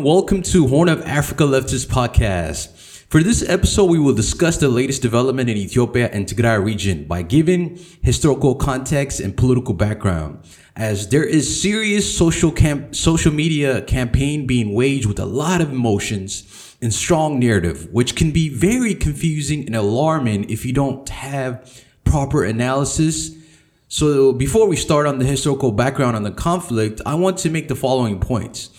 everyone, welcome to Horn of Africa Leftist Podcast. For this episode, we will discuss the latest development in Ethiopia and Tigray region by giving historical context and political background, as there is serious social media campaign being waged with a lot of emotions and strong narrative, which can be very confusing and alarming if you don't have proper analysis. So before we start on the historical background on the conflict, I want to make the following points.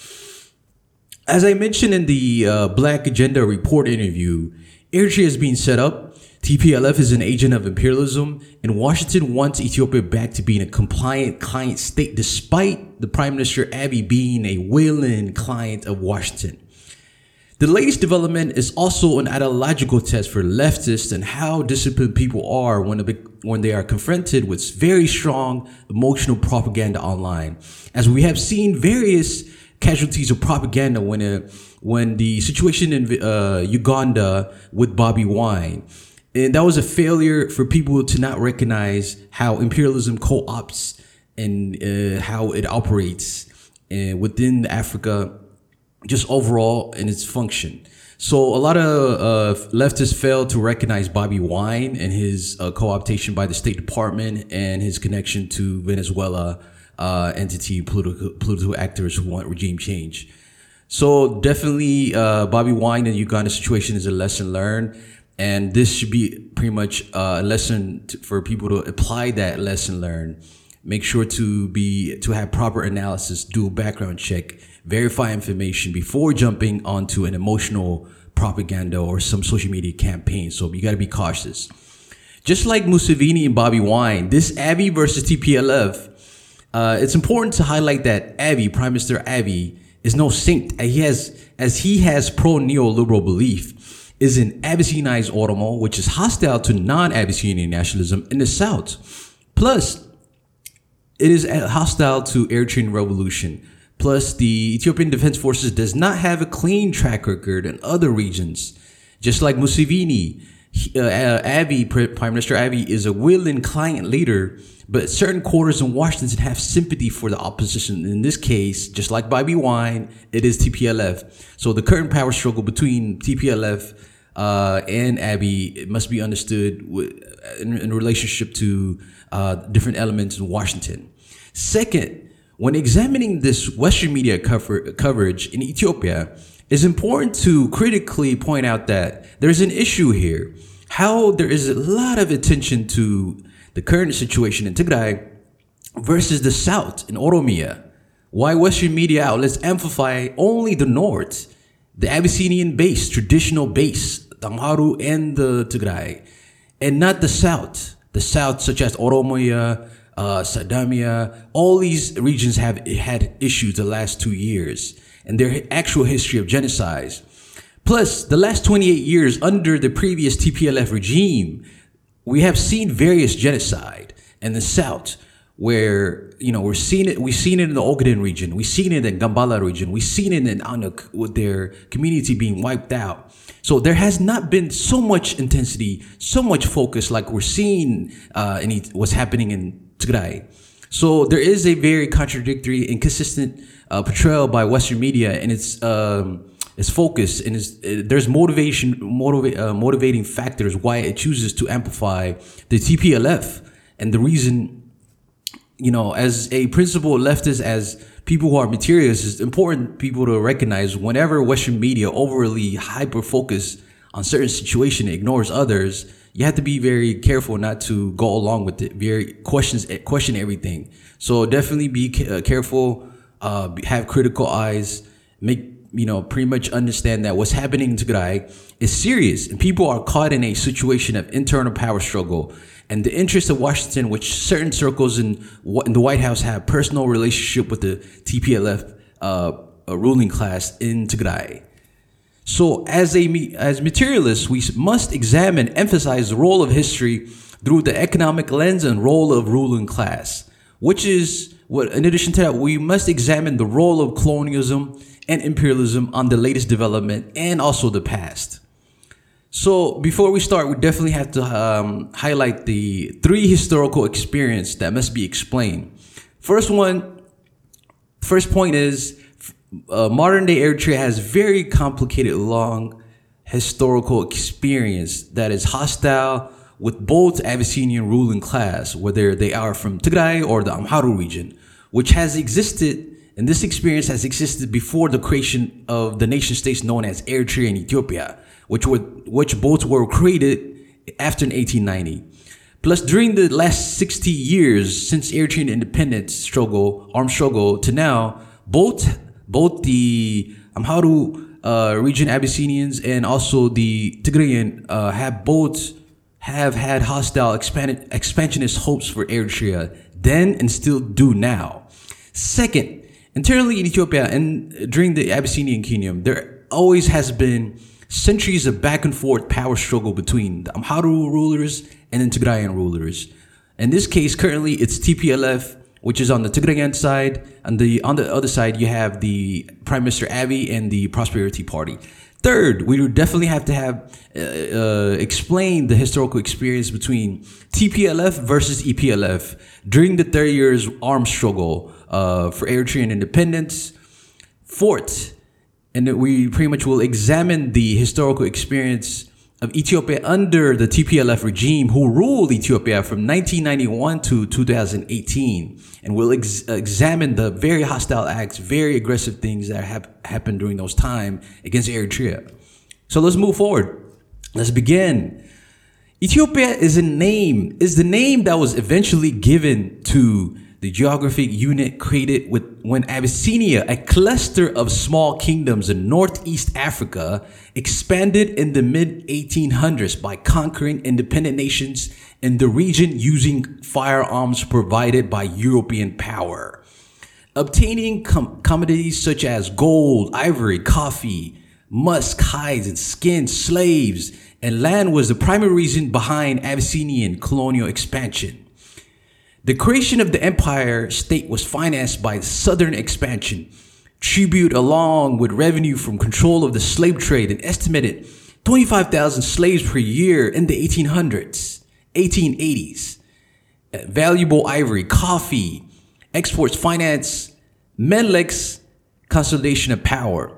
As I mentioned in the Black Agenda Report interview, Eritrea is being set up, TPLF is an agent of imperialism, and Washington wants Ethiopia back to being a compliant client state despite the Prime Minister Abiy being a willing client of Washington. The latest development is also an ideological test for leftists and how disciplined people are when they are confronted with very strong emotional propaganda online, as we have seen various casualties of propaganda when the situation in Uganda with Bobi Wine. And that was a failure for people to not recognize how imperialism co-opts and how it operates within Africa, just overall in its function. So a lot of leftists failed to recognize Bobi Wine and his co-optation by the State Department and his connection to Venezuela entity political actors who want regime change. So definitely Bobi Wine and Uganda situation is a lesson learned, and this should be pretty much a lesson for people to apply that lesson learned. Make sure to have proper analysis, do a background check, verify information before jumping onto an emotional propaganda or some social media campaign. So you got to be cautious. Just like Museveni and Bobi Wine, this Abiy versus TPLF, it's important to highlight that Abiy, Prime Minister Abiy, is no saint. He has pro-neoliberal belief, is an Abyssinized Oromo, which is hostile to non-Abyssinian nationalism in the South. Plus, it is hostile to Eritrean revolution. Plus, the Ethiopian Defense Forces does not have a clean track record in other regions. Just like Museveni, Prime Minister Abiy is a willing client leader, but certain quarters in Washington have sympathy for the opposition. In this case, just like Bobi Wine, it is TPLF. So the current power struggle between TPLF and Abiy, it must be understood in relationship to different elements in Washington. Second, when examining this Western media coverage in Ethiopia, it's important to critically point out that there's an issue here. How there is a lot of attention to the current situation in Tigray versus the South in Oromia. Why Western media outlets amplify only the North, the Abyssinian base, traditional base, Tamaru and the Tigray, and not the South. The South, such as Oromia, Sidama, all these regions have had issues the last 2 years and their actual history of genocide. Plus, the last 28 years under the previous TPLF regime, we have seen various genocide in the South, where, you know, we've seen it in the Ogaden region, we've seen it in Gambella region, we've seen it in Anuak with their community being wiped out. So there has not been so much intensity, so much focus like we're seeing in what's happening in Tigray. So there is a very contradictory, inconsistent portrayal by Western media, and its focus, and there's motivating factors why it chooses to amplify the TPLF. And the reason, you know, as a principled leftist, as people who are materialists, it's important people to recognize whenever Western media overly hyper focus on certain situation, it ignores others. You have to be very careful not to go along with it. Very question everything. So definitely be careful. Have critical eyes. Pretty much understand that what's happening in Tigray is serious, and people are caught in a situation of internal power struggle. And the interests of Washington, which certain circles in the White House have personal relationship with the TPLF ruling class in Tigray. So as materialists, we must examine, emphasize the role of history through the economic lens and role of ruling class, which is what, in addition to that, we must examine the role of colonialism and imperialism on the latest development and also the past. So before we start, we definitely have to highlight the three historical experience that must be explained. First point is modern-day Eritrea has very complicated, long historical experience that is hostile with both Abyssinian ruling class, whether they are from Tigray or the Amhara region, which has existed, and this experience has existed before the creation of the nation-states known as Eritrea and Ethiopia, which both were created after 1890. Plus, during the last 60 years since Eritrean independence struggle, armed struggle, to now, both the Amhara region Abyssinians and also the Tigrayan have had hostile expansionist hopes for Eritrea then and still do now. Second, internally in Ethiopia and during the Abyssinian Kingdom, there always has been centuries of back and forth power struggle between the Amhara rulers and the Tigrayan rulers. In this case, currently it's TPLF, which is on the Tigrayan side, and on the other side you have the Prime Minister Abiy and the Prosperity Party. Third, we would definitely have to explain the historical experience between TPLF versus EPLF during the 30 years armed struggle for Eritrean independence. Fourth, and we pretty much will examine the historical experience of Ethiopia under the TPLF regime, who ruled Ethiopia from 1991 to 2018. And we'll examine the very hostile acts, very aggressive things that have happened during those time against Eritrea. So let's move forward. Let's begin. Ethiopia is the name that was eventually given to the geographic unit created when Abyssinia, a cluster of small kingdoms in northeast Africa, expanded in the mid-1800s by conquering independent nations in the region using firearms provided by European power. Obtaining commodities such as gold, ivory, coffee, musk, hides, and skins, slaves, and land was the primary reason behind Abyssinian colonial expansion. The creation of the empire state was financed by southern expansion, tribute along with revenue from control of the slave trade, and estimated 25,000 slaves per year in the 1880s. Valuable ivory, coffee, exports financed Menelik's consolidation of power.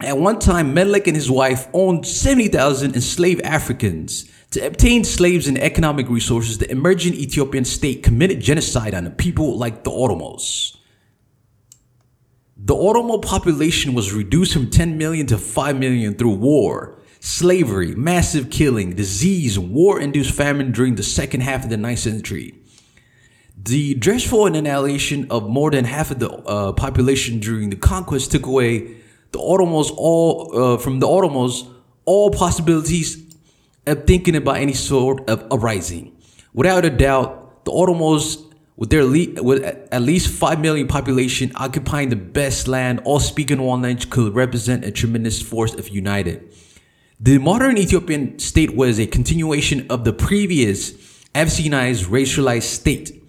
At one time, Menelik and his wife owned 70,000 enslaved Africans. To obtain slaves and economic resources, the emergent Ethiopian state committed genocide on the people like the Oromos. The Oromo population was reduced from 10 million to 5 million through war, slavery, massive killing, disease, war-induced famine during the second half of the 9th century. The dreadful annihilation of more than half of the population during the conquest took away the Oromos all possibilities of thinking about any sort of uprising. Without a doubt, the Oromos, with at least 5 million population occupying the best land, all speaking one language, could represent a tremendous force if united. The modern Ethiopian state was a continuation of the previous Abyssinized, racialized state,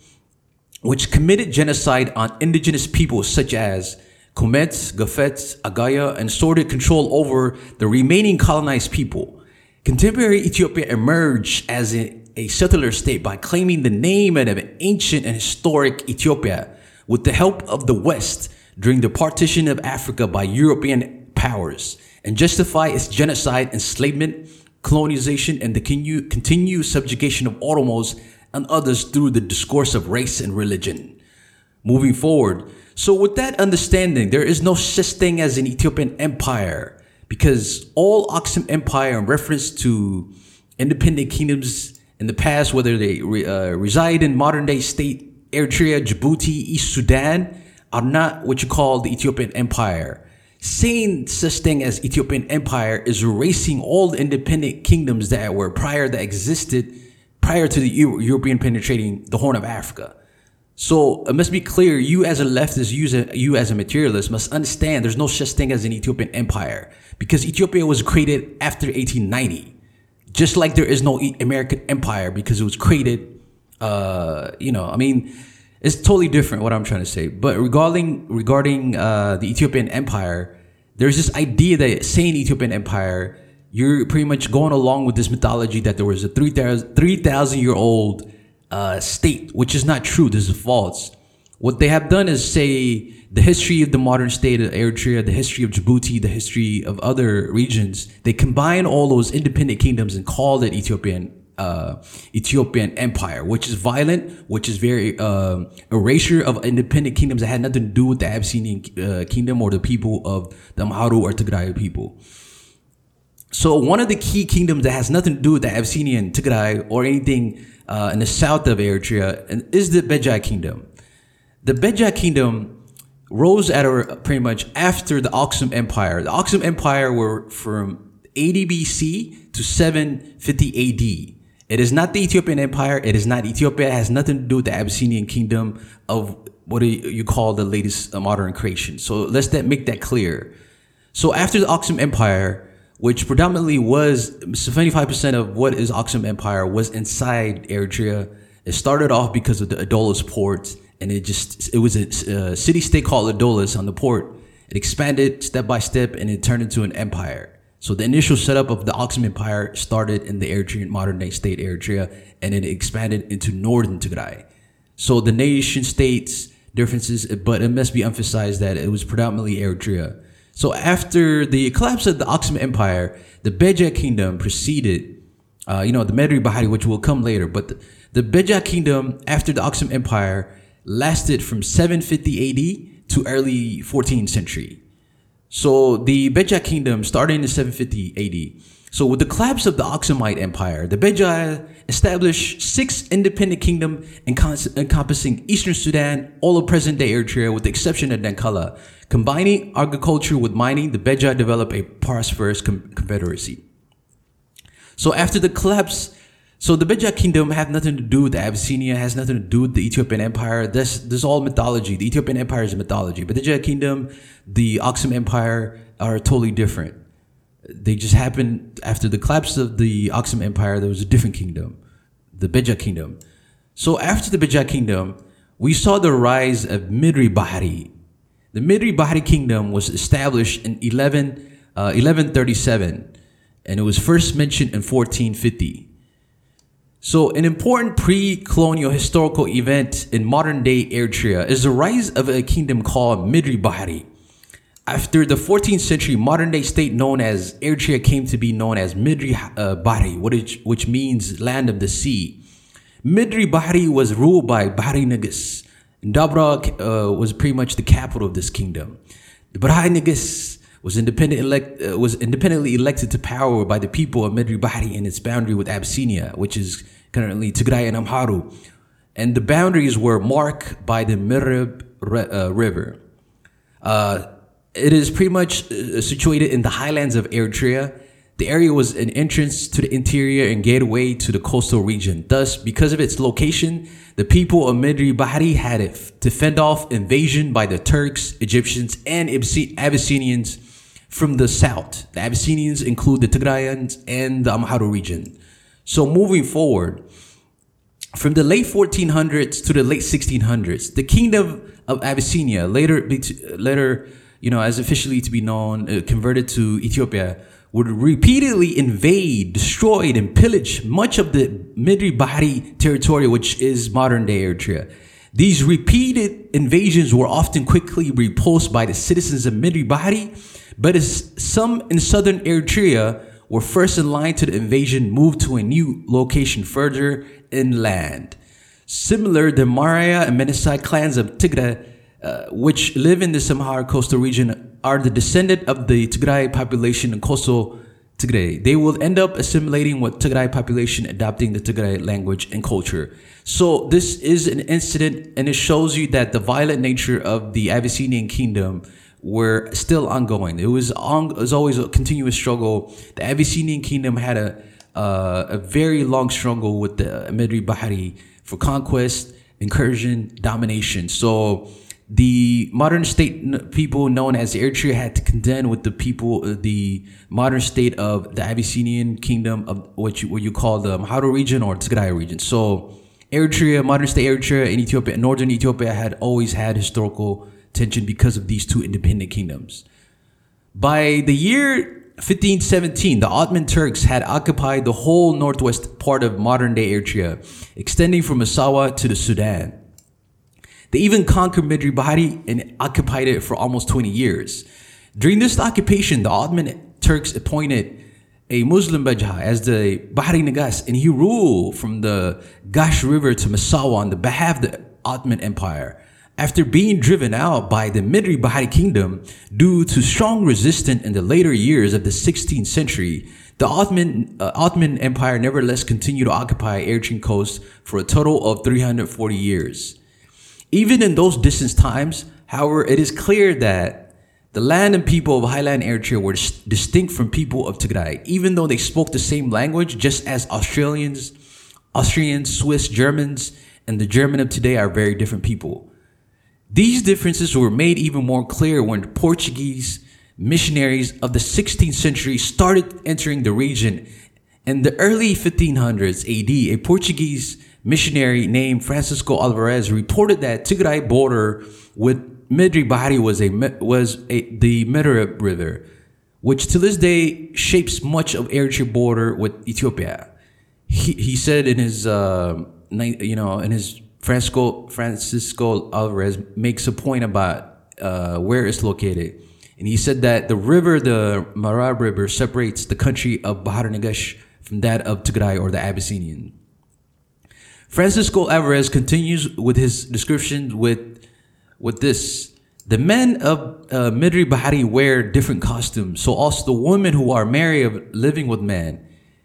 which committed genocide on indigenous peoples such as Kumet, Gafet, Agaya, and sordid control over the remaining colonized people. Contemporary Ethiopia emerged as a settler state by claiming the name of an ancient and historic Ethiopia with the help of the West during the partition of Africa by European powers, and justify its genocide, enslavement, colonization, and the continued subjugation of Oromos and others through the discourse of race and religion. Moving forward, so with that understanding, there is no such thing as an Ethiopian empire, because all Aksum Empire in reference to independent kingdoms in the past, whether they reside in modern-day state Eritrea, Djibouti, East Sudan, are not what you call the Ethiopian Empire. Saying such thing as Ethiopian Empire is erasing all the independent kingdoms that existed prior to the European penetrating the Horn of Africa. So it must be clear, you as a leftist, you as a materialist must understand there's no such thing as an Ethiopian empire, because Ethiopia was created after 1890, just like there is no American empire, because it was created, it's totally different what I'm trying to say. But regarding the Ethiopian empire, there's this idea that saying Ethiopian empire, you're pretty much going along with this mythology that there was a 3,000-year-old state, which is not true. This is false. What they have done is say the history of the modern state of Eritrea, the history of Djibouti, the history of other regions. They combine all those independent kingdoms and call it Ethiopian Empire, which is violent, which is very erasure of independent kingdoms that had nothing to do with the Abyssinian kingdom or the people of the Amharu or Tigray people. So one of the key kingdoms that has nothing to do with the Abyssinian Tigray or anything in the south of Eritrea is the Beja Kingdom. The Beja Kingdom rose at pretty much after the Aksum Empire. The Aksum Empire were from 80 BC to 750 AD. It is not the Ethiopian Empire. It is not Ethiopia. It has nothing to do with the Abyssinian kingdom of what you call the latest modern creation. So let's make that clear. So after the Aksum Empire, which predominantly was 75% of what is Aksum Empire was inside Eritrea. It started off because of the Adulis port, and it was a city-state called Adulis on the port. It expanded step by step, and it turned into an empire. So the initial setup of the Aksum Empire started in the Eritrean modern-day state Eritrea, and it expanded into northern Tigray. So the nation states differences, but it must be emphasized that it was predominantly Eritrea. So after the collapse of the Aksum Empire, the Beja Kingdom preceded, the Medri Bahri, which will come later. But the Beja Kingdom after the Aksum Empire lasted from 750 AD to early 14th century. So the Beja Kingdom started in 750 AD. So with the collapse of the Aksumite Empire, the Beja established 6 independent kingdoms encompassing Eastern Sudan, all of present-day Eritrea, with the exception of Dankala. Combining agriculture with mining, the Beja developed a prosperous confederacy. So after the collapse, so the Beja Kingdom had nothing to do with Abyssinia, has nothing to do with the Ethiopian Empire. This all mythology. The Ethiopian Empire is mythology. But the Beja Kingdom, the Aksum Empire are totally different. They just happened after the collapse of the Aksum Empire, there was a different kingdom, the Beja Kingdom. So after the Beja Kingdom, we saw the rise of Medri Bahri. The Medri Bahri Kingdom was established in 1137, and it was first mentioned in 1450. So an important pre-colonial historical event in modern-day Eritrea is the rise of a kingdom called Medri Bahri. After the 14th century, modern-day state known as Eritrea came to be known as Medri Bahri, which means land of the sea. Medri Bahri was ruled by Bahri Negus. Dabra was pretty much the capital of this kingdom. The Bahri Negus was independently elected to power by the people of Medri Bahri and its boundary with Abyssinia, which is currently Tigray and Amharu. And the boundaries were marked by the Mirib River. It is pretty much situated in the highlands of Eritrea. The area was an entrance to the interior and gateway to the coastal region. Thus, because of its location, the people of Medri Bahri had to fend off invasion by the Turks, Egyptians, and Abyssinians from the south. The Abyssinians include the Tigrayans and the Amharu region. So moving forward, from the late 1400s to the late 1600s, the Kingdom of Abyssinia, later, as officially to be known, converted to Ethiopia, would repeatedly invade, destroy, and pillage much of the Medri Bahri territory, which is modern-day Eritrea. These repeated invasions were often quickly repulsed by the citizens of Medri Bahri, but as some in southern Eritrea were first in line to the invasion, moved to a new location further inland. Similar, the Maria and Meneside clans of Tigray, which live in the Amhara coastal region, are the descendant of the Tigray population in coastal Tigray. They will end up assimilating with Tigray population, adopting the Tigray language and culture. So this is an incident, and it shows you that the violent nature of the Abyssinian kingdom were still ongoing. It was always a continuous struggle. The Abyssinian kingdom had a very long struggle with the Medri Bahri for conquest, incursion, domination. So the modern state people known as Eritrea had to contend with the modern state of the Abyssinian kingdom of what you call the Amhara region or Tigray region. So Eritrea, modern state Eritrea and Ethiopia, northern Ethiopia had always had historical tension because of these two independent kingdoms. By the year 1517, the Ottoman Turks had occupied the whole northwest part of modern-day Eritrea, extending from Massawa to the Sudan. They even conquered Medri Bahri and occupied it for almost 20 years. During this occupation, the Ottoman Turks appointed a Muslim Bajah as the Bahri Negus, and he ruled from the Gash River to Massawa on the behalf of the Ottoman Empire. After being driven out by the Medri Bahri Kingdom due to strong resistance in the later years of the 16th century, the Ottoman Empire nevertheless continued to occupy Eritrean coast for a total of 340 years. Even in those distant times, however, it is clear that the land and people of Highland Eritrea were distinct from people of Tigray, even though they spoke the same language, just as Austrians, Swiss, Germans, and the German of today are very different people. These differences were made even more clear when the Portuguese missionaries of the 16th century started entering the region. In the early 1500s AD, a Portuguese missionary named Francisco Alvarez reported that Tigray border with Medri Bahri was the Mirib River, which to this day shapes much of Eritrea border with Ethiopia. He said in his Francisco Alvarez makes a point about where it's located. And he said that the Mirib River, separates the country of Bahri Negus from that of Tigray or the Abyssinian. Francisco Alvarez continues with his description with this. The men of Medri Bahri wear different costumes, so also the women who are married of living with men.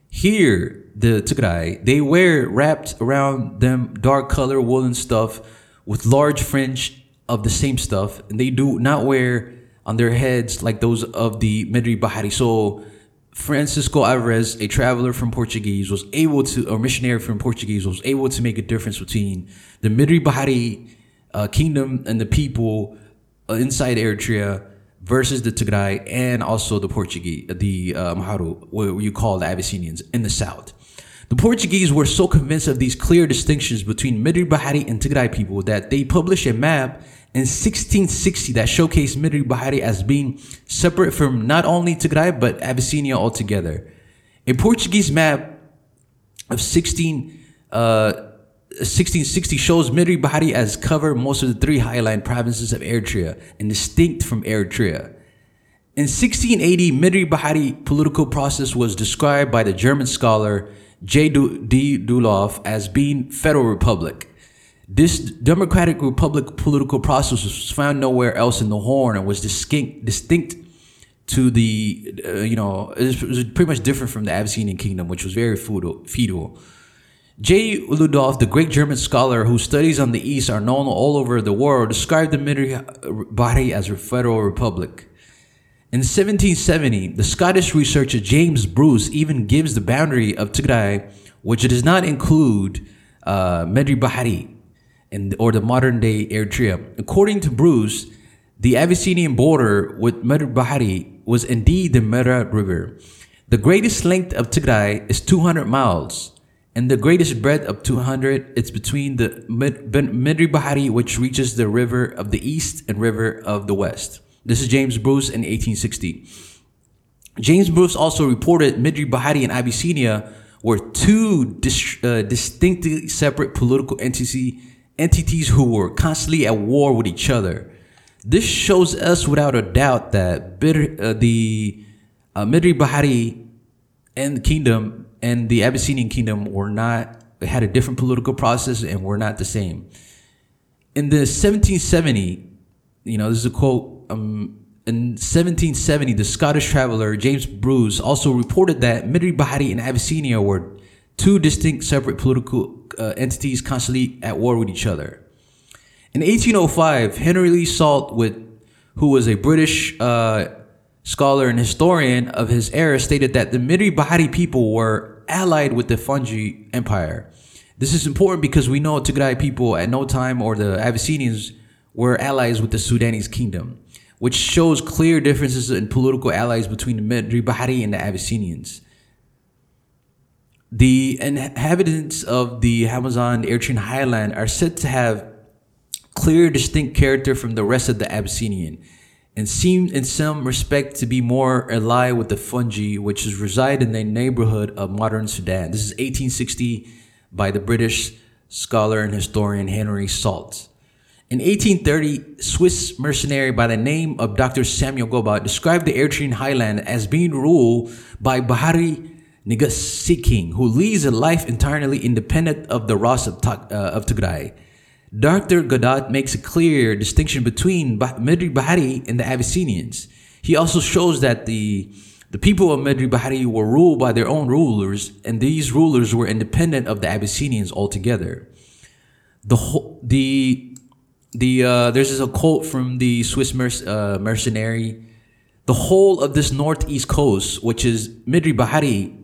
Here, the Tigray, they wear wrapped around them dark color woolen stuff with large fringe of the same stuff, and they do not wear on their heads like those of the Medri Bahri. So Francisco Alvarez, a traveler from Portuguese, was able to make a difference between the Medri Bahri kingdom and the people inside Eritrea versus the Tigray and also the Portuguese, the Amhara, what you call the Abyssinians in the south. The Portuguese were so convinced of these clear distinctions between Medri Bahri and Tigray people that they published a map in 1660 that showcased Medri Bahri as being separate from not only Tigray but Abyssinia altogether. A Portuguese map of 1660 shows Medri Bahri as covered most of the three highland provinces of Eritrea and distinct from Eritrea. In 1680, Medri Bahri political process was described by the German scholar J. D. Dulov as being federal republic. This democratic republic political process was found nowhere else in the Horn and was distinct to the it was pretty much different from the Abyssinian kingdom, which was very feudal. J. Ludolf, the great German scholar whose studies on the East are known all over the world, described the Medri Bahri as a federal republic. In 1770, the Scottish researcher James Bruce even gives the boundary of Tigray, which does not include Medri Bahri or the modern-day Eritrea. According to Bruce, the Abyssinian border with Medri Bahri was indeed the Mirib River. The greatest length of Tigray is 200 miles. And the greatest breadth of 200, it's between the Medri Bahri, which reaches the river of the east and river of the west. This is James Bruce in 1860. James Bruce also reported Medri Bahri and Abyssinia were two distinctly separate political entities who were constantly at war with each other. This shows us without a doubt that the Medri Bahri and the kingdom and the Abyssinian kingdom had a different political process and were not the same. In the 1770, this is a quote, in 1770, the Scottish traveler James Bruce also reported that Medri Bahri and Abyssinia were two distinct separate political entities constantly at war with each other. In 1805, Henry Lee Salt, who was a British scholar and historian of his era, stated that the Medri Bahri people were allied with the Funji Empire. This is important because we know Tigray people at no time or the Abyssinians were allies with the Sudanese kingdom, which shows clear differences in political allies between the Medri Bahri and the Abyssinians. The inhabitants of the Amazon Eritrean highland are said to have clear, distinct character from the rest of the Abyssinian, and seemed in some respect to be more allied with the Fungi, which is reside in the neighborhood of modern Sudan. This is 1860 by the British scholar and historian Henry Salt. In 1830, Swiss mercenary by the name of Dr. Samuel Gobat described the Eritrean highland as being ruled by Bahri Negus king, who leads a life entirely independent of the Ras of Tigray. Dr. Gobat makes a clear distinction between Medri Bahri and the Abyssinians. He also shows that the people of Medri Bahri were ruled by their own rulers, and these rulers were independent of the Abyssinians altogether. There's a quote from the Swiss mercenary. The whole of this northeast coast, which is Medri Bahri,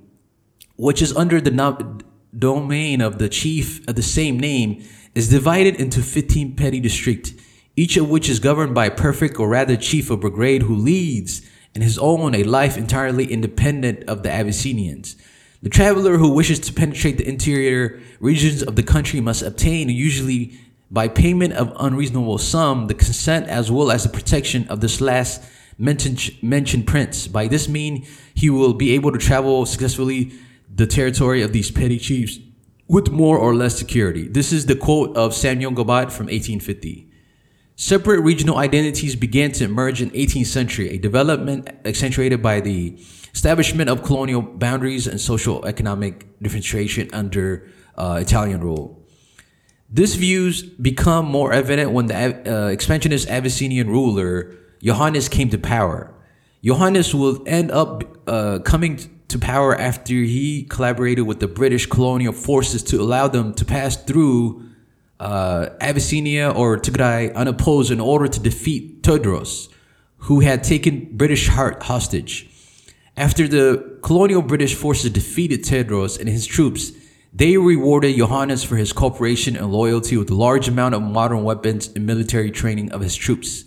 which is under the domain of the chief of the same name, is divided into 15 petty districts, each of which is governed by a prefect, or rather chief of brigade, who leads in his own a life entirely independent of the Abyssinians. The traveler who wishes to penetrate the interior regions of the country must obtain, usually by payment of unreasonable sum, the consent as well as the protection of this last mentioned prince. By this means, he will be able to travel successfully the territory of these petty chiefs with more or less security. This is the quote of Samuel Gobat from 1850. Separate regional identities began to emerge in 18th century, a development accentuated by the establishment of colonial boundaries and social economic differentiation under Italian rule. This views become more evident when the expansionist Abyssinian ruler Johannes came to power. Johannes will end up coming to power after he collaborated with the British colonial forces to allow them to pass through Abyssinia or Tigray unopposed in order to defeat Tewodros, who had taken British hostage. After the colonial British forces defeated Tewodros and his troops, they rewarded Johannes for his cooperation and loyalty with a large amount of modern weapons and military training of his troops.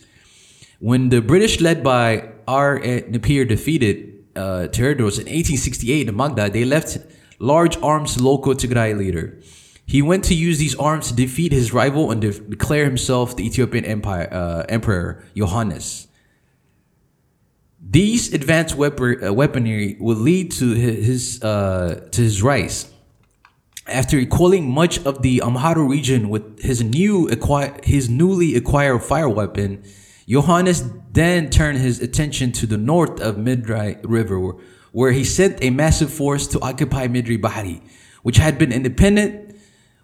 When the British, led by R. Napier, defeated Tewodros in 1868 in Magda, they left large arms to local Tigray leader. He went to use these arms to defeat his rival and declare himself the Ethiopian Emperor Johannes. These advanced weaponry would lead to his rise. After equaling much of the Amhara region with his newly acquired fire weapon, Johannes then turned his attention to the north of Mirib River, where he sent a massive force to occupy Medri Bahri, which had been independent.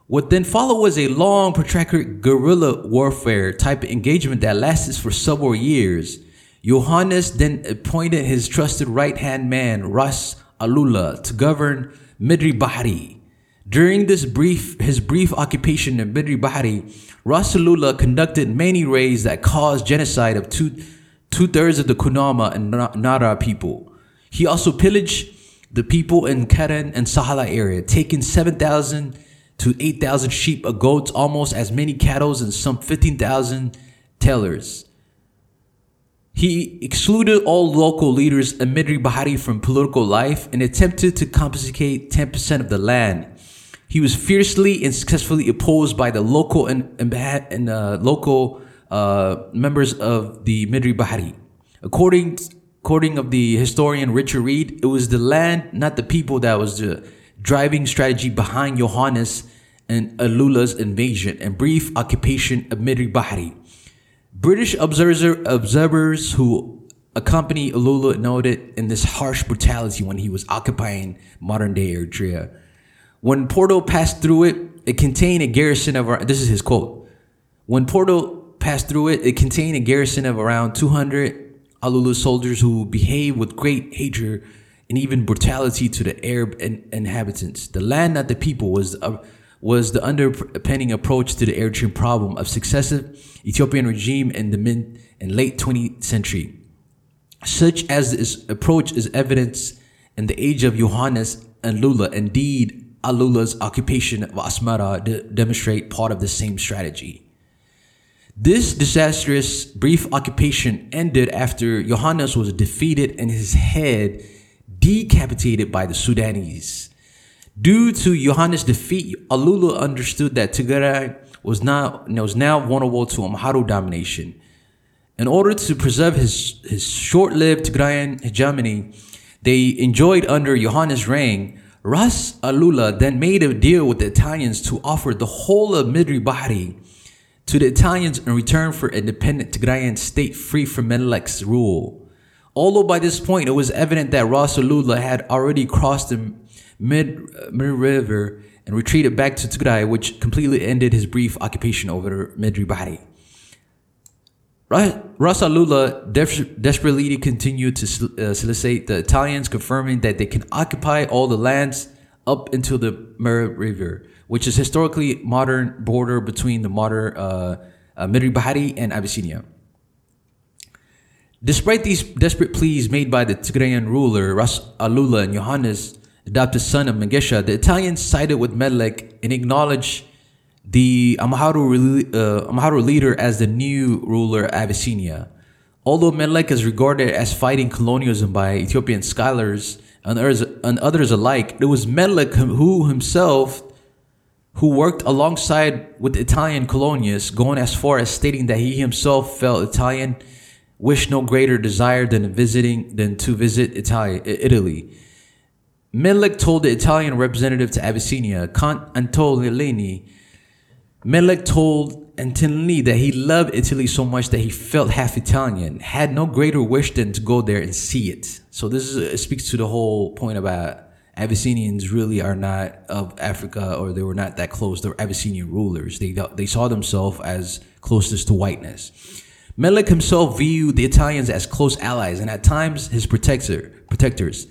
What then followed was a long, protracted guerrilla warfare type of engagement that lasted for several years. Johannes then appointed his trusted right-hand man, Ras Alula, to govern Medri Bahri. During his brief occupation in Medri Bahri, Ras Alula conducted many raids that caused genocide of two-thirds of the Kunama and Nara people. He also pillaged the people in Karen and Sahala area, taking 7,000 to 8,000 sheep, a goats, almost as many cattle, and some 15,000 tellers. He excluded all local leaders in Medri Bahri from political life and attempted to confiscate 10% of the land. He was fiercely and successfully opposed by the local and local members of the Medri Bahri. According of the historian Richard Reed, it was the land, not the people, that was the driving strategy behind Johannes and Alula's invasion and brief occupation of Medri Bahri. British observers who accompanied Alula noted in this harsh brutality when he was occupying modern-day Eritrea. When Porto passed through it, it contained a garrison of around, this is his quote. When Porto passed through it, it contained a garrison of around 200 Alula soldiers who behaved with great hatred and even brutality to the Arab inhabitants. The land, not the people, was the underpinning approach to the Eritrean problem of successive Ethiopian regime in the mid and late 20th century. Such as this approach is evidenced in the age of Johannes and Alula. Indeed, Alula's occupation of Asmara demonstrate part of the same strategy. This disastrous brief occupation ended after Johannes was defeated and his head decapitated by the Sudanese. Due to Johannes' defeat, Alula understood that Tigray was now vulnerable to Amhara domination. In order to preserve his short-lived Tigrayan hegemony they enjoyed under Johannes' reign, Ras Alula then made a deal with the Italians to offer the whole of Medri Bahri to the Italians in return for an independent Tigrayan state free from Menelik's rule. Although by this point it was evident that Ras Alula had already crossed the Mirib River and retreated back to Tigray, which completely ended his brief occupation over Medri Bahri. Ras Alula desperately continued to solicit the Italians, confirming that they can occupy all the lands up into the Mirib River, which is historically modern border between the modern Medri Bahri and Abyssinia. Despite these desperate pleas made by the Tigrayan ruler, Ras Alula and Johannes, adopted son of Mengesha, the Italians sided with Menelik and acknowledged the Amharu leader as the new ruler of Abyssinia. Although Menelik is regarded as fighting colonialism by Ethiopian scholars and others alike, it was Menelik who worked alongside with the Italian colonists, going as far as stating that he himself felt Italian, wished no greater desire than to visit Italy. Menelik told the Italian representative to Abyssinia, Count Antonellini, Menelik told Antonellini that he loved Italy so much that he felt half Italian, had no greater wish than to go there and see it. So this speaks to the whole point about Abyssinians really are not of Africa, or they were not that close. They were Abyssinian rulers. They saw themselves as closest to whiteness. Menelik himself viewed the Italians as close allies and at times his protectors.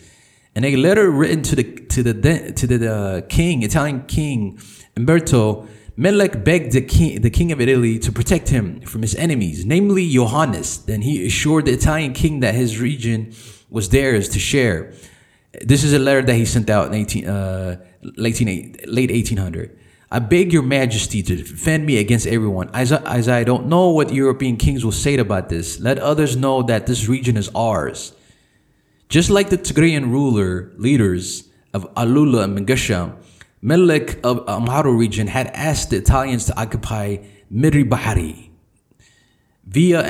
In a letter written to the Italian king Umberto, Menelik begged the king of Italy to protect him from his enemies, namely Johannes. Then he assured the Italian king that his region was theirs to share. This is a letter that he sent out in late 1800. I beg your majesty to defend me against everyone, as I don't know what European kings will say about this. Let others know that this region is ours. Just like the Tigrayan leaders of Alula and Mengesha, Menelik of Amharu region had asked the Italians to occupy Medri Bahri via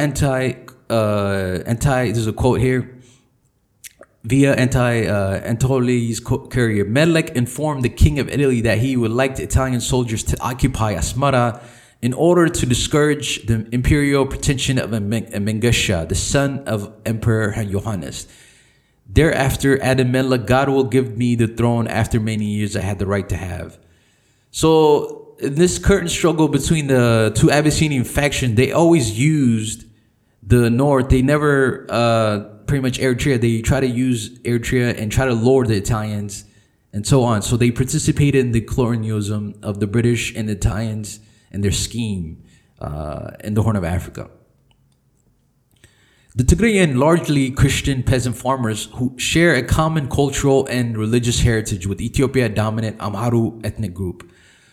this is a quote here, via Antoli's courier. Menelik informed the king of Italy that he would like the Italian soldiers to occupy Asmara in order to discourage the imperial pretension of Mengesha, the son of Emperor Johannes. Thereafter, added Menelik, God will give me the throne after many years I had the right to have. So in this current struggle between the two Abyssinian factions, they always used the north. They never pretty much Eritrea. They try to use Eritrea and try to lure the Italians and so on. So they participated in the colonialism of the British and the Italians and their scheme in the Horn of Africa. The Tigrayan, largely Christian peasant farmers who share a common cultural and religious heritage with Ethiopia dominant Amharu ethnic group.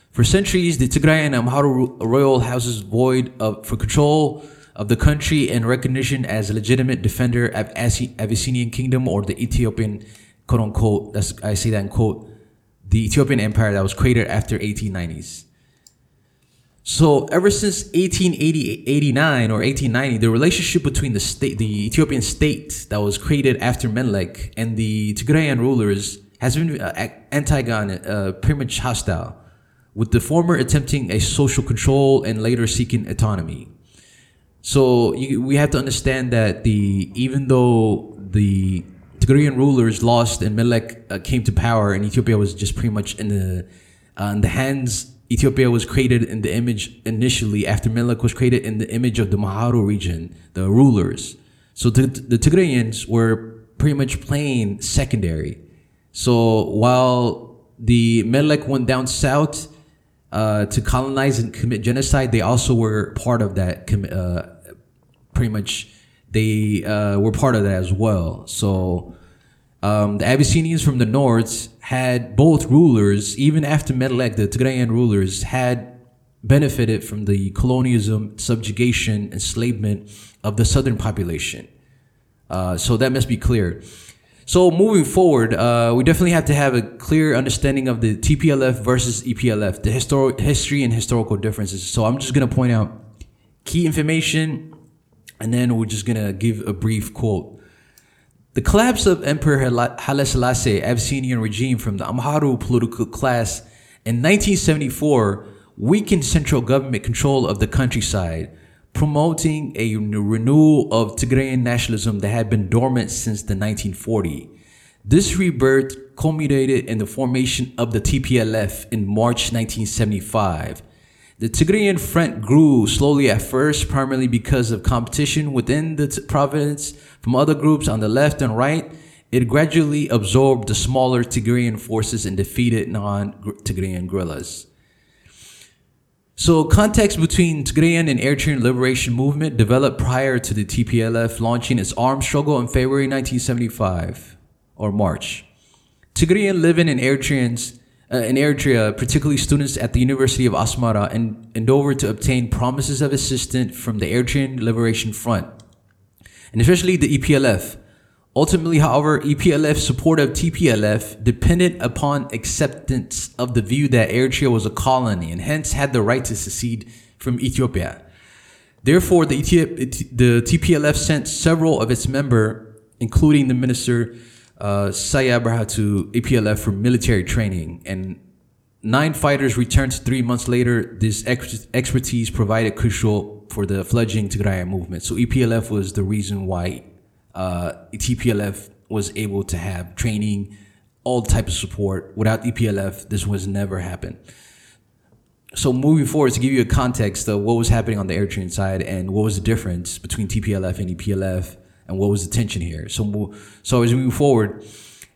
For centuries, the Tigrayan Amharu royal houses void for control of the country and recognition as a legitimate defender of Abyssinian kingdom, or the Ethiopian, quote unquote, I say that in quote, the Ethiopian empire that was created after 1890s. So ever since 1889 or 1890, the relationship between the Ethiopian state that was created after Menelik and the Tigrayan rulers has been pretty much hostile, with the former attempting a social control and later seeking autonomy. So we have to understand that even though the Tigrayan rulers lost and Menelik came to power, and Ethiopia was just pretty much in the hands. Ethiopia was created in the image initially after Menelik was created in the image of the Amharu region, the rulers. So the Tigrayans were pretty much playing secondary. So while the Menelik went down south to colonize and commit genocide, they also were part of that. Were part of that as well. So the Abyssinians from the north had both rulers, even after Menelik, the Tigrayan rulers had benefited from the colonialism, subjugation, enslavement of the southern population. So that must be clear. So moving forward, we definitely have to have a clear understanding of the TPLF versus EPLF, the history and historical differences. So I'm just going to point out key information, and then we're just going to give a brief quote. The collapse of Emperor Haile Selassie Abyssinian regime from the Amharu political class in 1974 weakened central government control of the countryside, promoting a renewal of Tigrayan nationalism that had been dormant since the 1940s. This rebirth culminated in the formation of the TPLF in March 1975. The Tigrayan front grew slowly at first, primarily because of competition within the province from other groups on the left and right. It gradually absorbed the smaller Tigrayan forces and defeated non-Tigrayan guerrillas. So context between Tigrayan and Eritrean liberation movement developed prior to the TPLF launching its armed struggle in February 1975 or March. Tigrayan living in Eritrea, particularly students at the University of Asmara, endeavored to obtain promises of assistance from the Eritrean Liberation Front, and especially the EPLF. Ultimately, however, EPLF support of TPLF depended upon acceptance of the view that Eritrea was a colony and hence had the right to secede from Ethiopia. Therefore, the TPLF sent several of its members, including the minister Saya Barha, to EPLF for military training, and 9 fighters returned 3 months later. This expertise provided crucial for the fledgling Tigrayan movement. So EPLF was the reason why TPLF was able to have training, all type of support. Without EPLF, this was never happen. So moving forward, to give you a context of what was happening on the Eritrean side and what was the difference between TPLF and EPLF and what was the tension here. So as we move forward,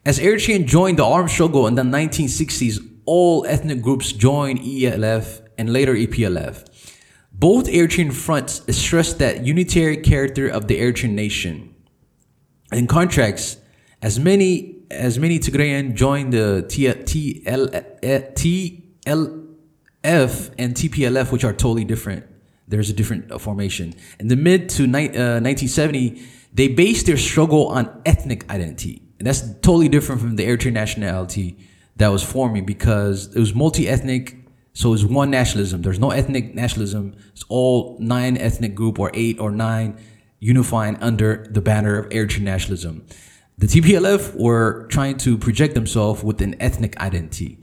as Eritrean joined the armed struggle in the 1960s, all ethnic groups joined ELF and later EPLF. Both Eritrean fronts stressed that unitary character of the Eritrean nation. In contrast, as many Tigrayan joined the TLF and TPLF, which are totally different. There's a different formation. In the mid to 1970, they based their struggle on ethnic identity. And that's totally different from the Eritrean nationality that was forming, because it was multi-ethnic, so it's one nationalism. There's no ethnic nationalism. It's all 9 ethnic group or 8 or 9 unifying under the banner of Eritrean nationalism. The TPLF were trying to project themselves with an ethnic identity.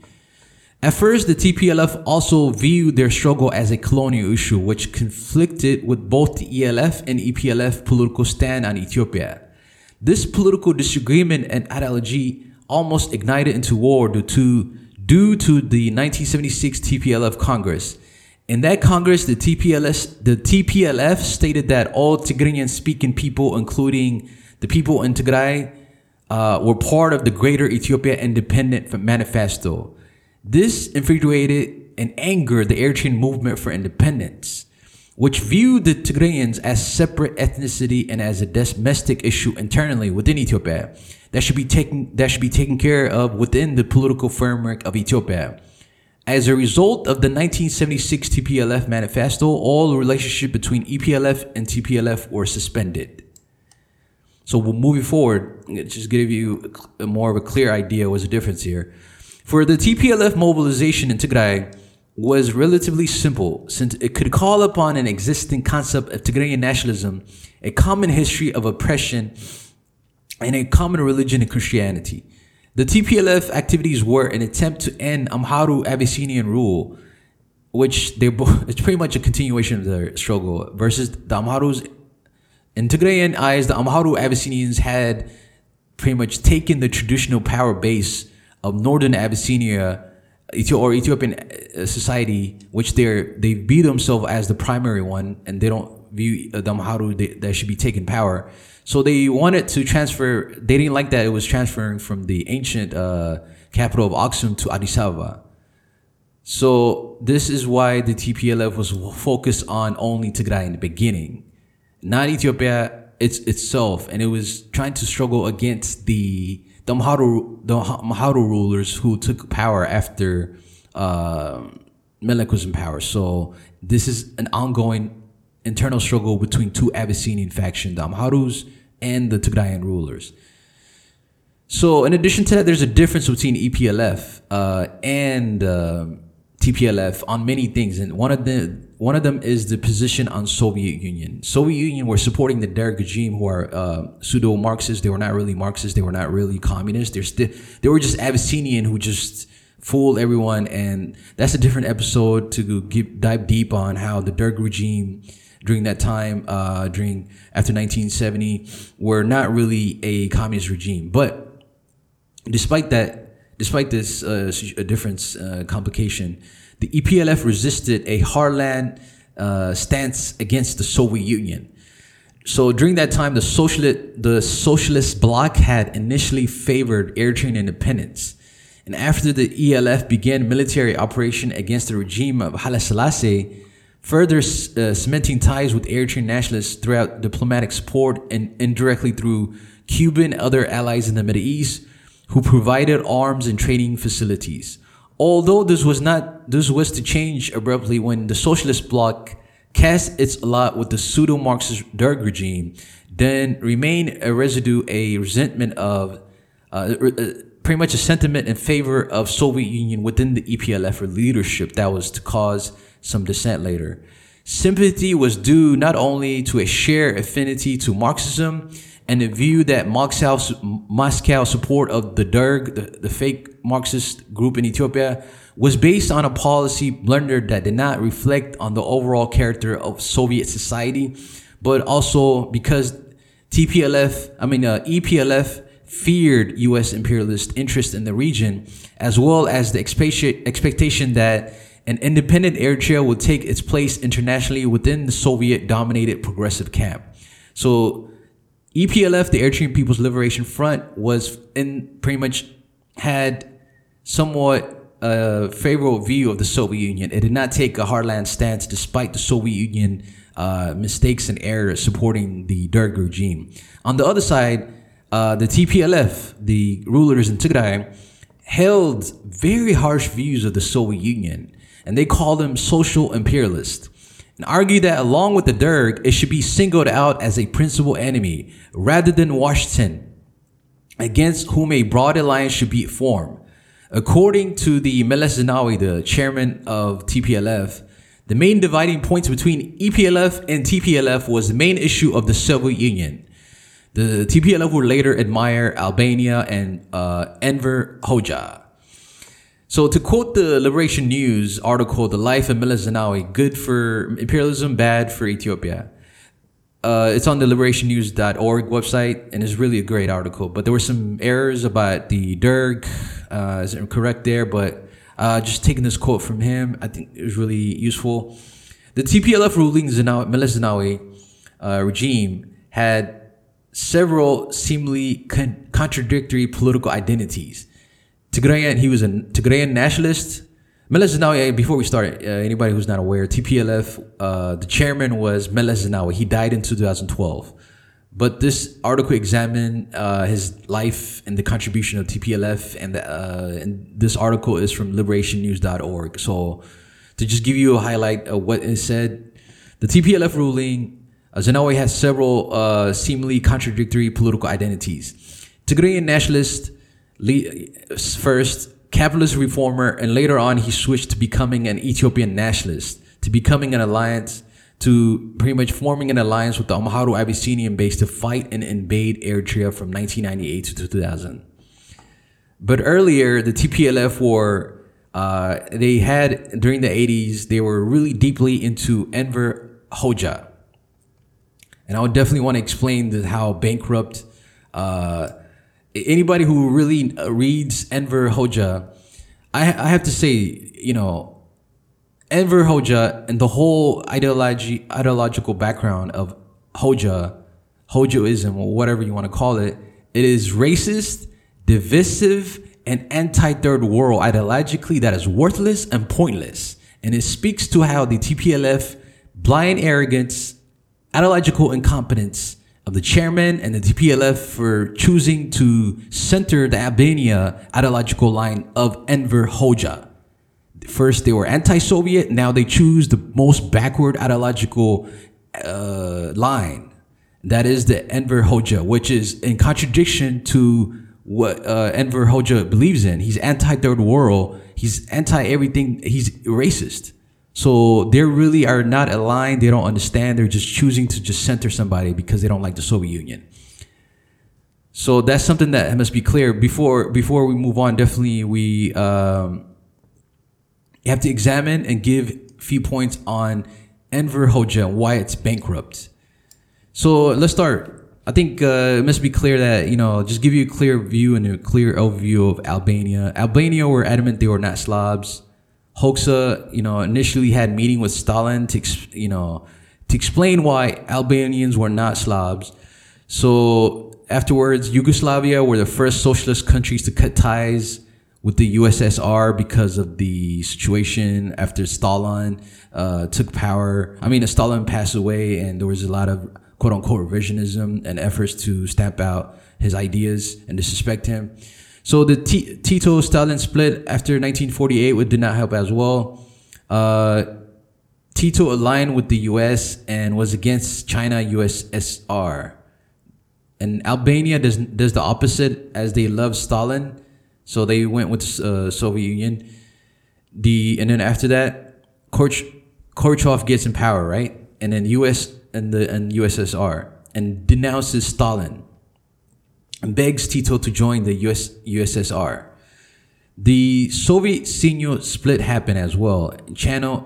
At first, the TPLF also viewed their struggle as a colonial issue, which conflicted with both the ELF and EPLF political stand on Ethiopia. This political disagreement and ideology almost ignited into war due to the 1976 TPLF Congress. In that Congress, the TPLF stated that all Tigrayan-speaking people, including the people in Tigray, were part of the Greater Ethiopia Independent Manifesto. This infuriated and angered the Eritrean movement for independence, which viewed the Tigrayans as separate ethnicity and as a domestic issue internally within Ethiopia that should be taken care of within the political framework of Ethiopia. As a result of the 1976 TPLF manifesto, all relationship between EPLF and TPLF were suspended. So we'll moving forward, just give you a more of a clear idea what's the difference here. For the TPLF mobilization in Tigray was relatively simple, since it could call upon an existing concept of Tigrayan nationalism, a common history of oppression, and a common religion in Christianity. The TPLF activities were an attempt to end Amharu Abyssinian rule, which it's pretty much a continuation of their struggle versus the Amharus. In Tigrayan eyes, the Amharu Abyssinians had pretty much taken the traditional power base of northern Abyssinia or Ethiopian society, which they view themselves as the primary one, and they don't view the Amharu that should be taking power. So they wanted to transfer. They didn't like that it was transferring from the ancient capital of Aksum to Addis Ababa. So this is why the TPLF was focused on only Tigray in the beginning, not Ethiopia itself. And it was trying to struggle against the Amharu rulers who took power after Menelik was in power. So this is an ongoing internal struggle between 2 Abyssinian factions, the Amharus and the Tigrayan rulers. So in addition to that, there's a difference between EPLF and TPLF on many things, and one of them is the position on Soviet Union. Soviet Union were supporting the Derg regime, who are pseudo-Marxists. They were not really Marxists. They were not really communists. They were just Abyssinian who just fooled everyone. And that's a different episode to dive deep on how the Derg regime during that time, after 1970, were not really a communist regime. But despite this complication, the EPLF resisted a hardline stance against the Soviet Union. So during that time, the socialist bloc had initially favored Eritrean independence. And after the ELF began military operation against the regime of Haile Selassie, further cementing ties with Eritrean nationalists throughout diplomatic support and indirectly through Cuba and other allies in the Middle East who provided arms and training facilities. Although this was to change abruptly when the socialist bloc cast its lot with the pseudo-Marxist Derg regime, then remained a residue, a resentment of, pretty much a sentiment in favor of Soviet Union within the EPLF leadership that was to cause some dissent later. Sympathy was due not only to a shared affinity to Marxism and the view that Moscow's support of the Derg, the fake Marxist group in Ethiopia, was based on a policy blunder that did not reflect on the overall character of Soviet society, but also because EPLF feared U.S. imperialist interest in the region, as well as the expectation that an independent Eritrea would take its place internationally within the Soviet-dominated progressive camp. So EPLF, the Eritrean People's Liberation Front, had somewhat a favorable view of the Soviet Union. It did not take a hardline stance despite the Soviet Union mistakes and errors supporting the Derg regime. On the other side, the TPLF, the rulers in Tigray, held very harsh views of the Soviet Union, and they called them social imperialists, and argued that along with the Derg, it should be singled out as a principal enemy rather than Washington, against whom a broad alliance should be formed. According to the Meles Zenawi, the chairman of TPLF, the main dividing points between EPLF and TPLF was the main issue of the Soviet Union. The TPLF would later admire Albania and Enver Hoxha. So to quote the Liberation News article, The Life of Meles Zenawi, Good for Imperialism, Bad for Ethiopia. It's on the liberationnews.org website, and it's really a great article. But there were some errors about the Derg. Isn't correct there, but just taking this quote from him, I think it was really useful. The TPLF ruling Meles Zenawi regime had several seemingly contradictory political identities. He was a Tigrayan nationalist. Meles Zenawi, before we start, anybody who's not aware, TPLF, the chairman was Meles Zenawi. He died in 2012. But this article examined his life and the contribution of TPLF, and this article is from liberationnews.org. So to just give you a highlight of what it said, the TPLF ruling, Zenawi had several seemingly contradictory political identities. Tigrayan nationalist first, capitalist reformer, and later on he switched to becoming an Ethiopian nationalist, to becoming an alliance, to pretty much forming an alliance with the Amharo Abyssinian base to fight and invade Eritrea from 1998 to 2000. But earlier, the TPLF were, they had, during the 80s, they were really deeply into Enver Hoxha. And I would definitely want to explain how bankrupt, anybody who really reads Enver Hoxha, I have to say, you know, Enver Hoxha and the whole ideological background of Hoxhaism, or whatever you want to call it, it is racist, divisive, and anti-third world ideologically that is worthless and pointless. And it speaks to how the TPLF blind arrogance, ideological incompetence of the chairman and the TPLF for choosing to center the Albania ideological line of Enver Hoxha. First, they were anti-Soviet. Now they choose the most backward ideological line. That is the Enver Hoxha, which is in contradiction to what Enver Hoxha believes in. He's anti-third world. He's anti-everything. He's racist. So they really are not aligned. They don't understand. They're just choosing to just center somebody because they don't like the Soviet Union. So that's something that must be clear. Before we move on, definitely we... You have to examine and give a few points on Enver Hoxha, why it's bankrupt. So let's start. I think it must be clear that, you know, just give you a clear view and a clear overview of Albania. Albania were adamant they were not Slavs. Hoxha, you know, initially had a meeting with Stalin to explain why Albanians were not Slavs. So afterwards, Yugoslavia were the first socialist countries to cut ties with the USSR because of the situation after Stalin took power. I mean, Stalin passed away and there was a lot of quote-unquote revisionism and efforts to stamp out his ideas and to suspect him. So the Tito-Stalin split after 1948 did not help as well. Tito aligned with the U.S. and was against China-USSR. And Albania does the opposite, as they love Stalin. So they went with the Soviet Union. And then after that, Khrushchev gets in power, right? And then U.S. and USSR, and denounces Stalin and begs Tito to join the USSR. The Soviet senior split happened as well. China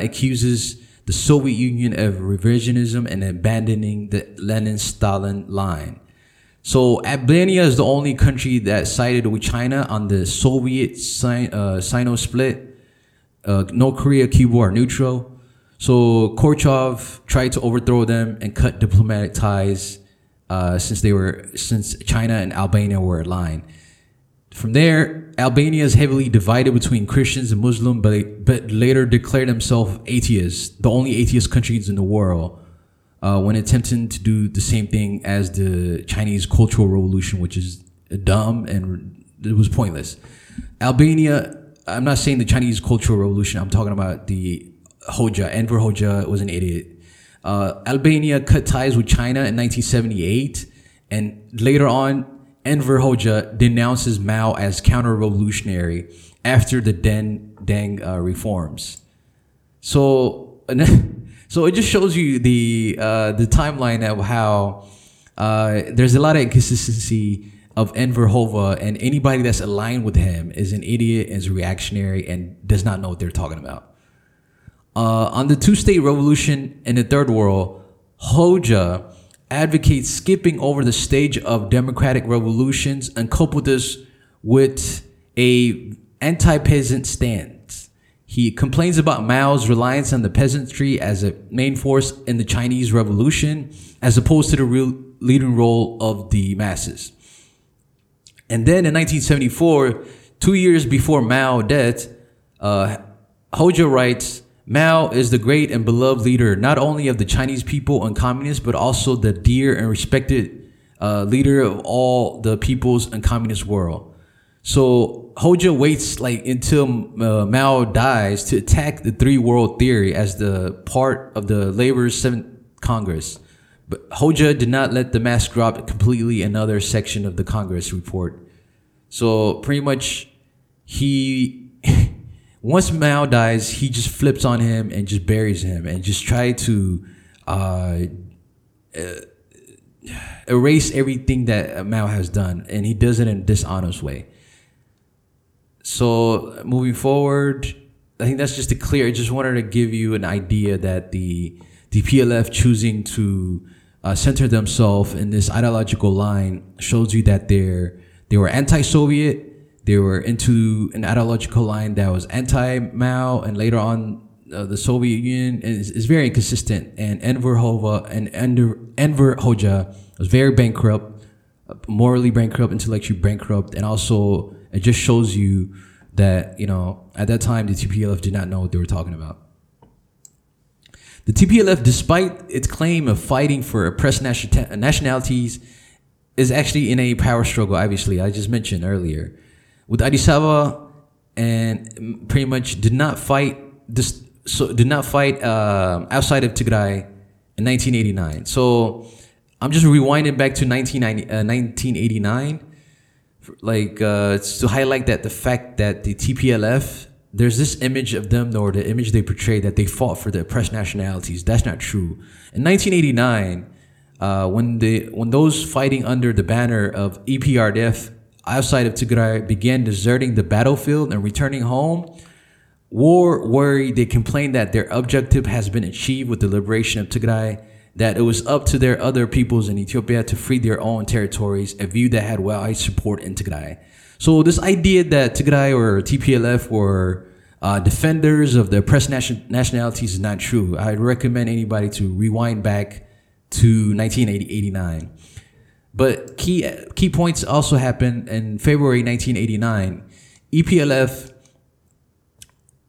accuses the Soviet Union of revisionism and abandoning the Lenin-Stalin line. So Albania is the only country that sided with China on the Soviet Sino split. North Korea, Cuba are neutral. So Khrushchev tried to overthrow them and cut diplomatic ties since China and Albania were aligned. From there, Albania is heavily divided between Christians and Muslims, but later declared themselves atheists, the only atheist countries in the world, when attempting to do the same thing as the Chinese Cultural Revolution, which is dumb and it was pointless. Albania, I'm not saying the Chinese Cultural Revolution, I'm talking about the Hoxha. Enver Hoxha was an idiot. Albania cut ties with China in 1978, and later on, Enver Hoxha denounces Mao as counter-revolutionary after the Deng reforms. So it just shows you the timeline of how there's a lot of inconsistency of Enver Hoxha, and anybody that's aligned with him is an idiot, is reactionary, and does not know what they're talking about. On the two-state revolution in the Third World, Hoxha advocates skipping over the stage of democratic revolutions and coupled this with an anti-peasant stance. He complains about Mao's reliance on the peasantry as a main force in the Chinese Revolution, as opposed to the real leading role of the masses. And then in 1974, 2 years before Mao's death, Hoxha writes, "Mao is the great and beloved leader, not only of the Chinese people and communists, but also the dear and respected leader of all the peoples and communist world." So Hoxha waits until Mao dies to attack the three world theory as the part of the Labor's 7th Congress. But Hoxha did not let the mask drop completely another section of the Congress report. So pretty much once Mao dies, he just flips on him and just buries him and just try to erase everything that Mao has done. And he does it in a dishonest way. So moving forward, I think that's just to clear. I just wanted to give you an idea that the PLF choosing to center themselves in this ideological line shows you that they were anti-Soviet. They were into an ideological line that was anti-Mao and later on the Soviet Union. And it's very inconsistent. And Enver Hoxha was very bankrupt, morally bankrupt, intellectually bankrupt. And also, it just shows you that, you know, at that time, the TPLF did not know what they were talking about. The TPLF, despite its claim of fighting for oppressed nationalities, is actually in a power struggle, obviously, I just mentioned earlier, with Addis Ababa, and pretty much did not fight outside of Tigray in 1989. So I'm just rewinding back to 1989, it's to highlight that the fact that the TPLF, there's this image of them or the image they portray that they fought for the oppressed nationalities. That's not true. In 1989, when those fighting under the banner of EPRDF outside of Tigray began deserting the battlefield and returning home, War worried, they complained that their objective has been achieved with the liberation of Tigray, that it was up to their other peoples in Ethiopia to free their own territories, a view that had wide support in Tigray. So this idea that Tigray or TPLF were defenders of the oppressed nationalities is not true. I'd recommend anybody to rewind back to 1989. But key points also happened in February 1989. EPLF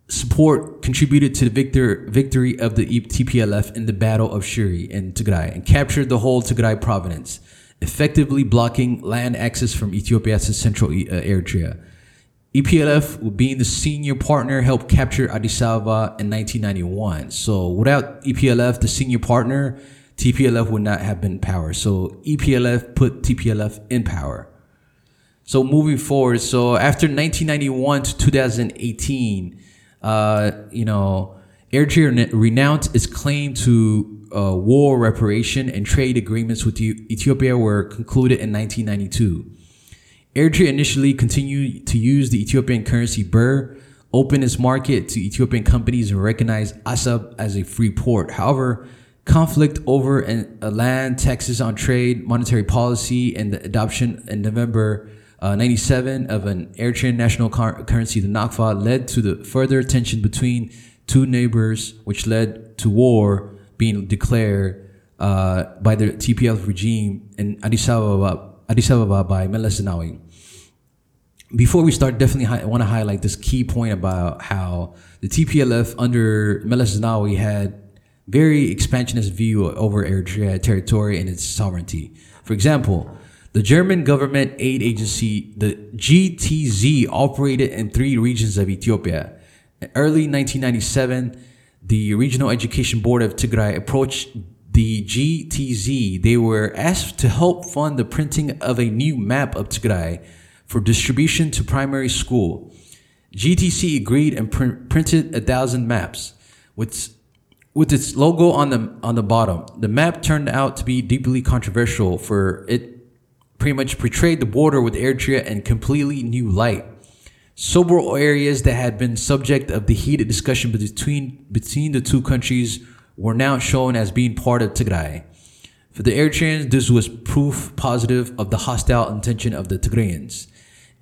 support contributed to the victory of the TPLF in the Battle of Shuri in Tigray and captured the whole Tigray province, effectively blocking land access from Ethiopia to central Eritrea. EPLF, being the senior partner, helped capture Addis Ababa in 1991. So without EPLF, the senior partner, TPLF would not have been in power. So EPLF put TPLF in power. So moving forward, so after 1991 to 2018, Eritrea renounced its claim to war reparation, and trade agreements with Ethiopia were concluded in 1992. Eritrea initially continued to use the Ethiopian currency birr, open its market to Ethiopian companies, and recognized Assab as a free port. However, conflict over land, taxes on trade, monetary policy, and the adoption in November 1997 of an Eritrean national currency, the Nakfa, led to the further tension between two neighbors, which led to war being declared by the TPLF regime in Addis Ababa by Meles Zenawi. Before we start, definitely want to highlight this key point about how the TPLF under Meles Zenawi had very expansionist view over Eritrea territory and its sovereignty. For example, the German government aid agency, the GTZ, operated in three regions of Ethiopia. In early 1997, the Regional Education Board of Tigray approached the GTZ. They were asked to help fund the printing of a new map of Tigray for distribution to primary school. GTC agreed and printed 1,000 maps, which with its logo on the bottom. The map turned out to be deeply controversial, for it pretty much portrayed the border with Eritrea in completely new light. Several areas that had been subject of the heated discussion between the two countries were now shown as being part of Tigray. For the Eritreans, this was proof positive of the hostile intention of the Tigrayans,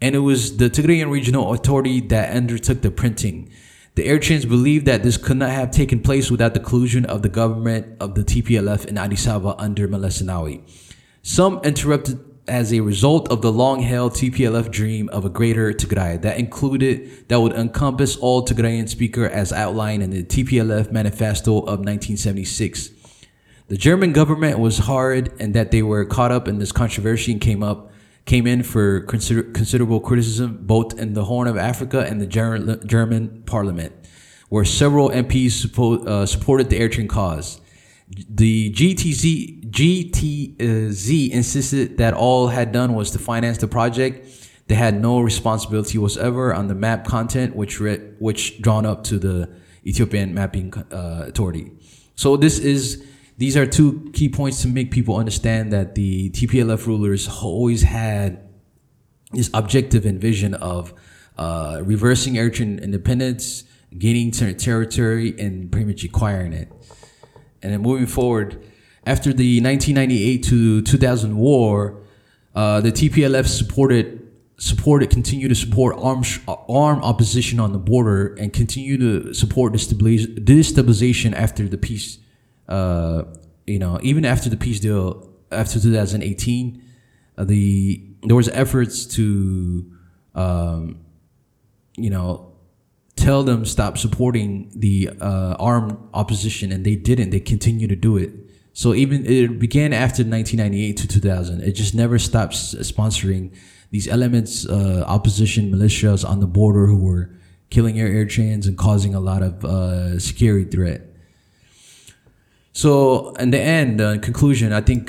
and it was the Tigrayan Regional Authority that undertook the printing. The Eritreans believed that this could not have taken place without the collusion of the government of the TPLF in Addis Ababa under Meles Zenawi. Some interrupted as a result of the long-held TPLF dream of a greater Tigray that would encompass all Tigrayan speakers, as outlined in the TPLF manifesto of 1976. The German government was hard, and that they were caught up in this controversy and came in for considerable criticism, both in the Horn of Africa and the German parliament, where several MPs supported the Eritrean cause. The GTZ insisted that all had done was to finance the project. They had no responsibility whatsoever on the map content, which drawn up to the Ethiopian Mapping Authority. So these are two key points to make people understand that the TPLF rulers always had this objective and vision of reversing Eritrean independence, gaining territory, and pretty much acquiring it. And then moving forward, after the 1998 to 2000 war, the TPLF continued to support armed opposition on the border and continued to support destabilization after the peace. Even after the peace deal, after 2018, there was efforts to, tell them stop supporting the armed opposition, and they didn't. They continue to do it. So even it began after 1998 to 2000. It just never stopped sponsoring these elements, opposition militias on the border who were killing Eritreans and causing a lot of security threat. So in the end, in conclusion, I think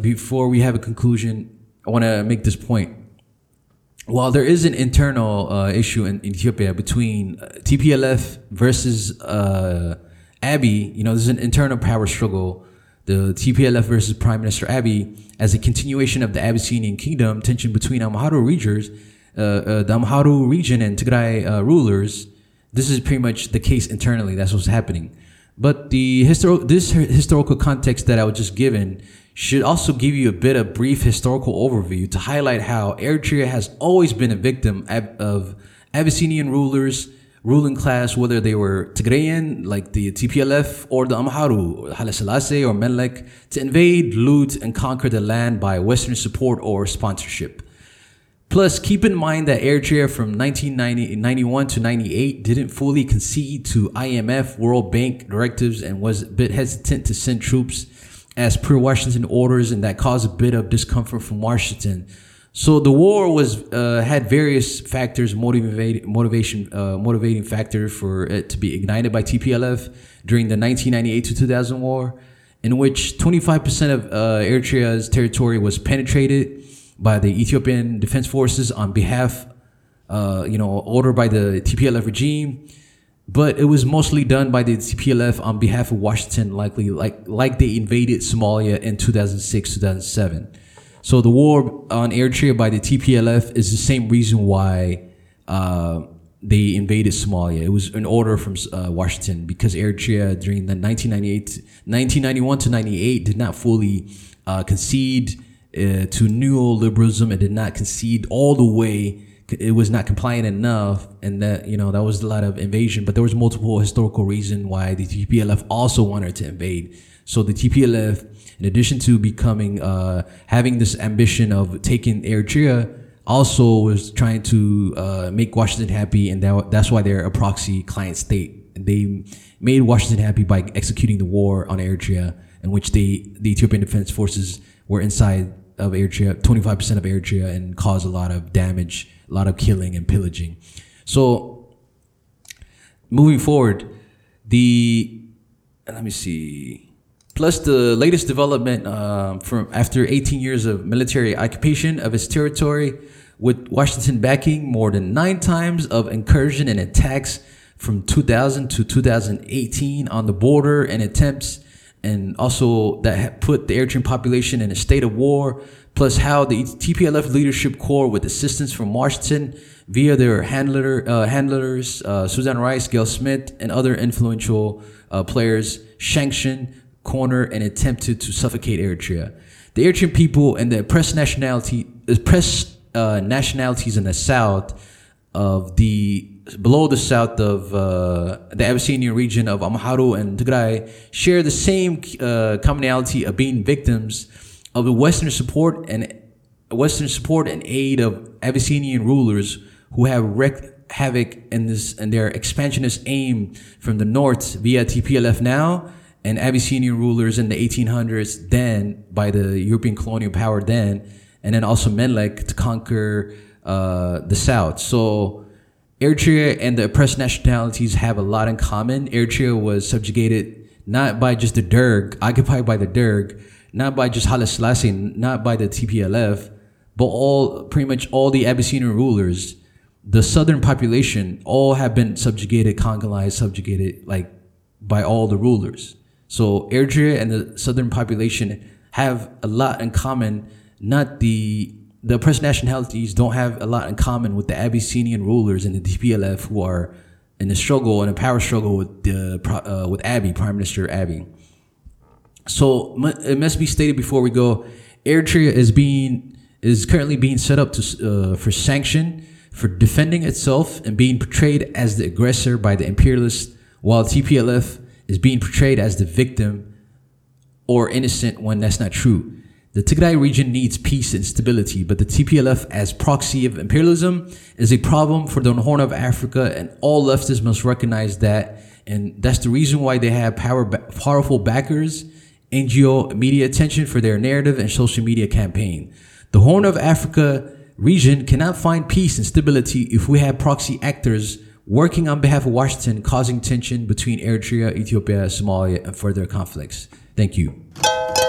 before we have a conclusion, I want to make this point. While there is an internal issue in Ethiopia between TPLF versus Abiy, there's an internal power struggle. The TPLF versus Prime Minister Abiy, as a continuation of the Abyssinian Kingdom, tension between the Amhara region and Tigray rulers, This is pretty much the case internally. That's what's happening. But the historical context that I was just given should also give you a bit of brief historical overview to highlight how Eritrea has always been a victim of Abyssinian rulers, ruling class, whether they were Tigrayan, like the TPLF, or the Amharu, Haile Selassie, or Menelik, to invade, loot, and conquer the land by Western support or sponsorship. Plus, keep in mind that Eritrea from 1991 to 98 didn't fully concede to IMF, World Bank directives and was a bit hesitant to send troops as per Washington orders, and that caused a bit of discomfort from Washington. So the war was had various factors motivating factor for it to be ignited by TPLF during the 1998 to 2000 war, in which 25% of Eritrea's territory was penetrated by the Ethiopian Defense Forces on behalf, ordered by the TPLF regime. But it was mostly done by the TPLF on behalf of Washington, likely like they invaded Somalia in 2006, 2007. So the war on Eritrea by the TPLF is the same reason why they invaded Somalia. It was an order from Washington, because Eritrea during the 1991 to 98 did not fully concede to neoliberalism. It did not concede all the way. It was not compliant enough, and that was a lot of invasion. But there was multiple historical reason why the TPLF also wanted to invade. So the TPLF, in addition to having this ambition of taking Eritrea, also was trying to make Washington happy, and that's why they're a proxy client state. They made Washington happy by executing the war on Eritrea, in which the Ethiopian Defense Forces were inside of Eritrea, 25% of Eritrea, and caused a lot of damage, a lot of killing and pillaging. So moving forward, plus the latest development from after 18 years of military occupation of its territory, with Washington backing more than 9 times of incursion and attacks from 2000 to 2018 on the border and attempts, and also that put the Eritrean population in a state of war, plus how the TPLF leadership corps, with assistance from Washington via their handlers, Susan Rice, Gail Smith, and other influential players, sanctioned, cornered, and attempted to suffocate Eritrea. The Eritrean people and the oppressed nationalities in the south of below the south of the Abyssinian region of Amharu and Tigray share the same commonality of being victims of the Western support and aid of Abyssinian rulers who have wreaked havoc in their expansionist aim from the north via TPLF now, and Abyssinian rulers in the 1800s then by the European colonial power then, and then also Menelik to conquer the south. So Eritrea and the oppressed nationalities have a lot in common. Eritrea was subjugated not by just the Derg, occupied by the Derg, not by just Haile Selassie, not by the TPLF, but pretty much all the Abyssinian rulers. The southern population all have been subjugated, like by all the rulers. So Eritrea and the southern population have a lot in common. Not the oppressed nationalities don't have a lot in common with the Abyssinian rulers and the TPLF, who are in a struggle, in a power struggle with Abiy, Prime Minister Abiy. So it must be stated before we go, Eritrea is currently being set up for sanction for defending itself and being portrayed as the aggressor by the imperialists, while TPLF is being portrayed as the victim or innocent when that's not true. The Tigray region needs peace and stability, but the TPLF as proxy of imperialism is a problem for the Horn of Africa, and all leftists must recognize that, and that's the reason why they have powerful backers, NGO, media attention for their narrative and social media campaign. The Horn of Africa region cannot find peace and stability if we have proxy actors working on behalf of Washington, causing tension between Eritrea, Ethiopia, Somalia, and further conflicts. Thank you.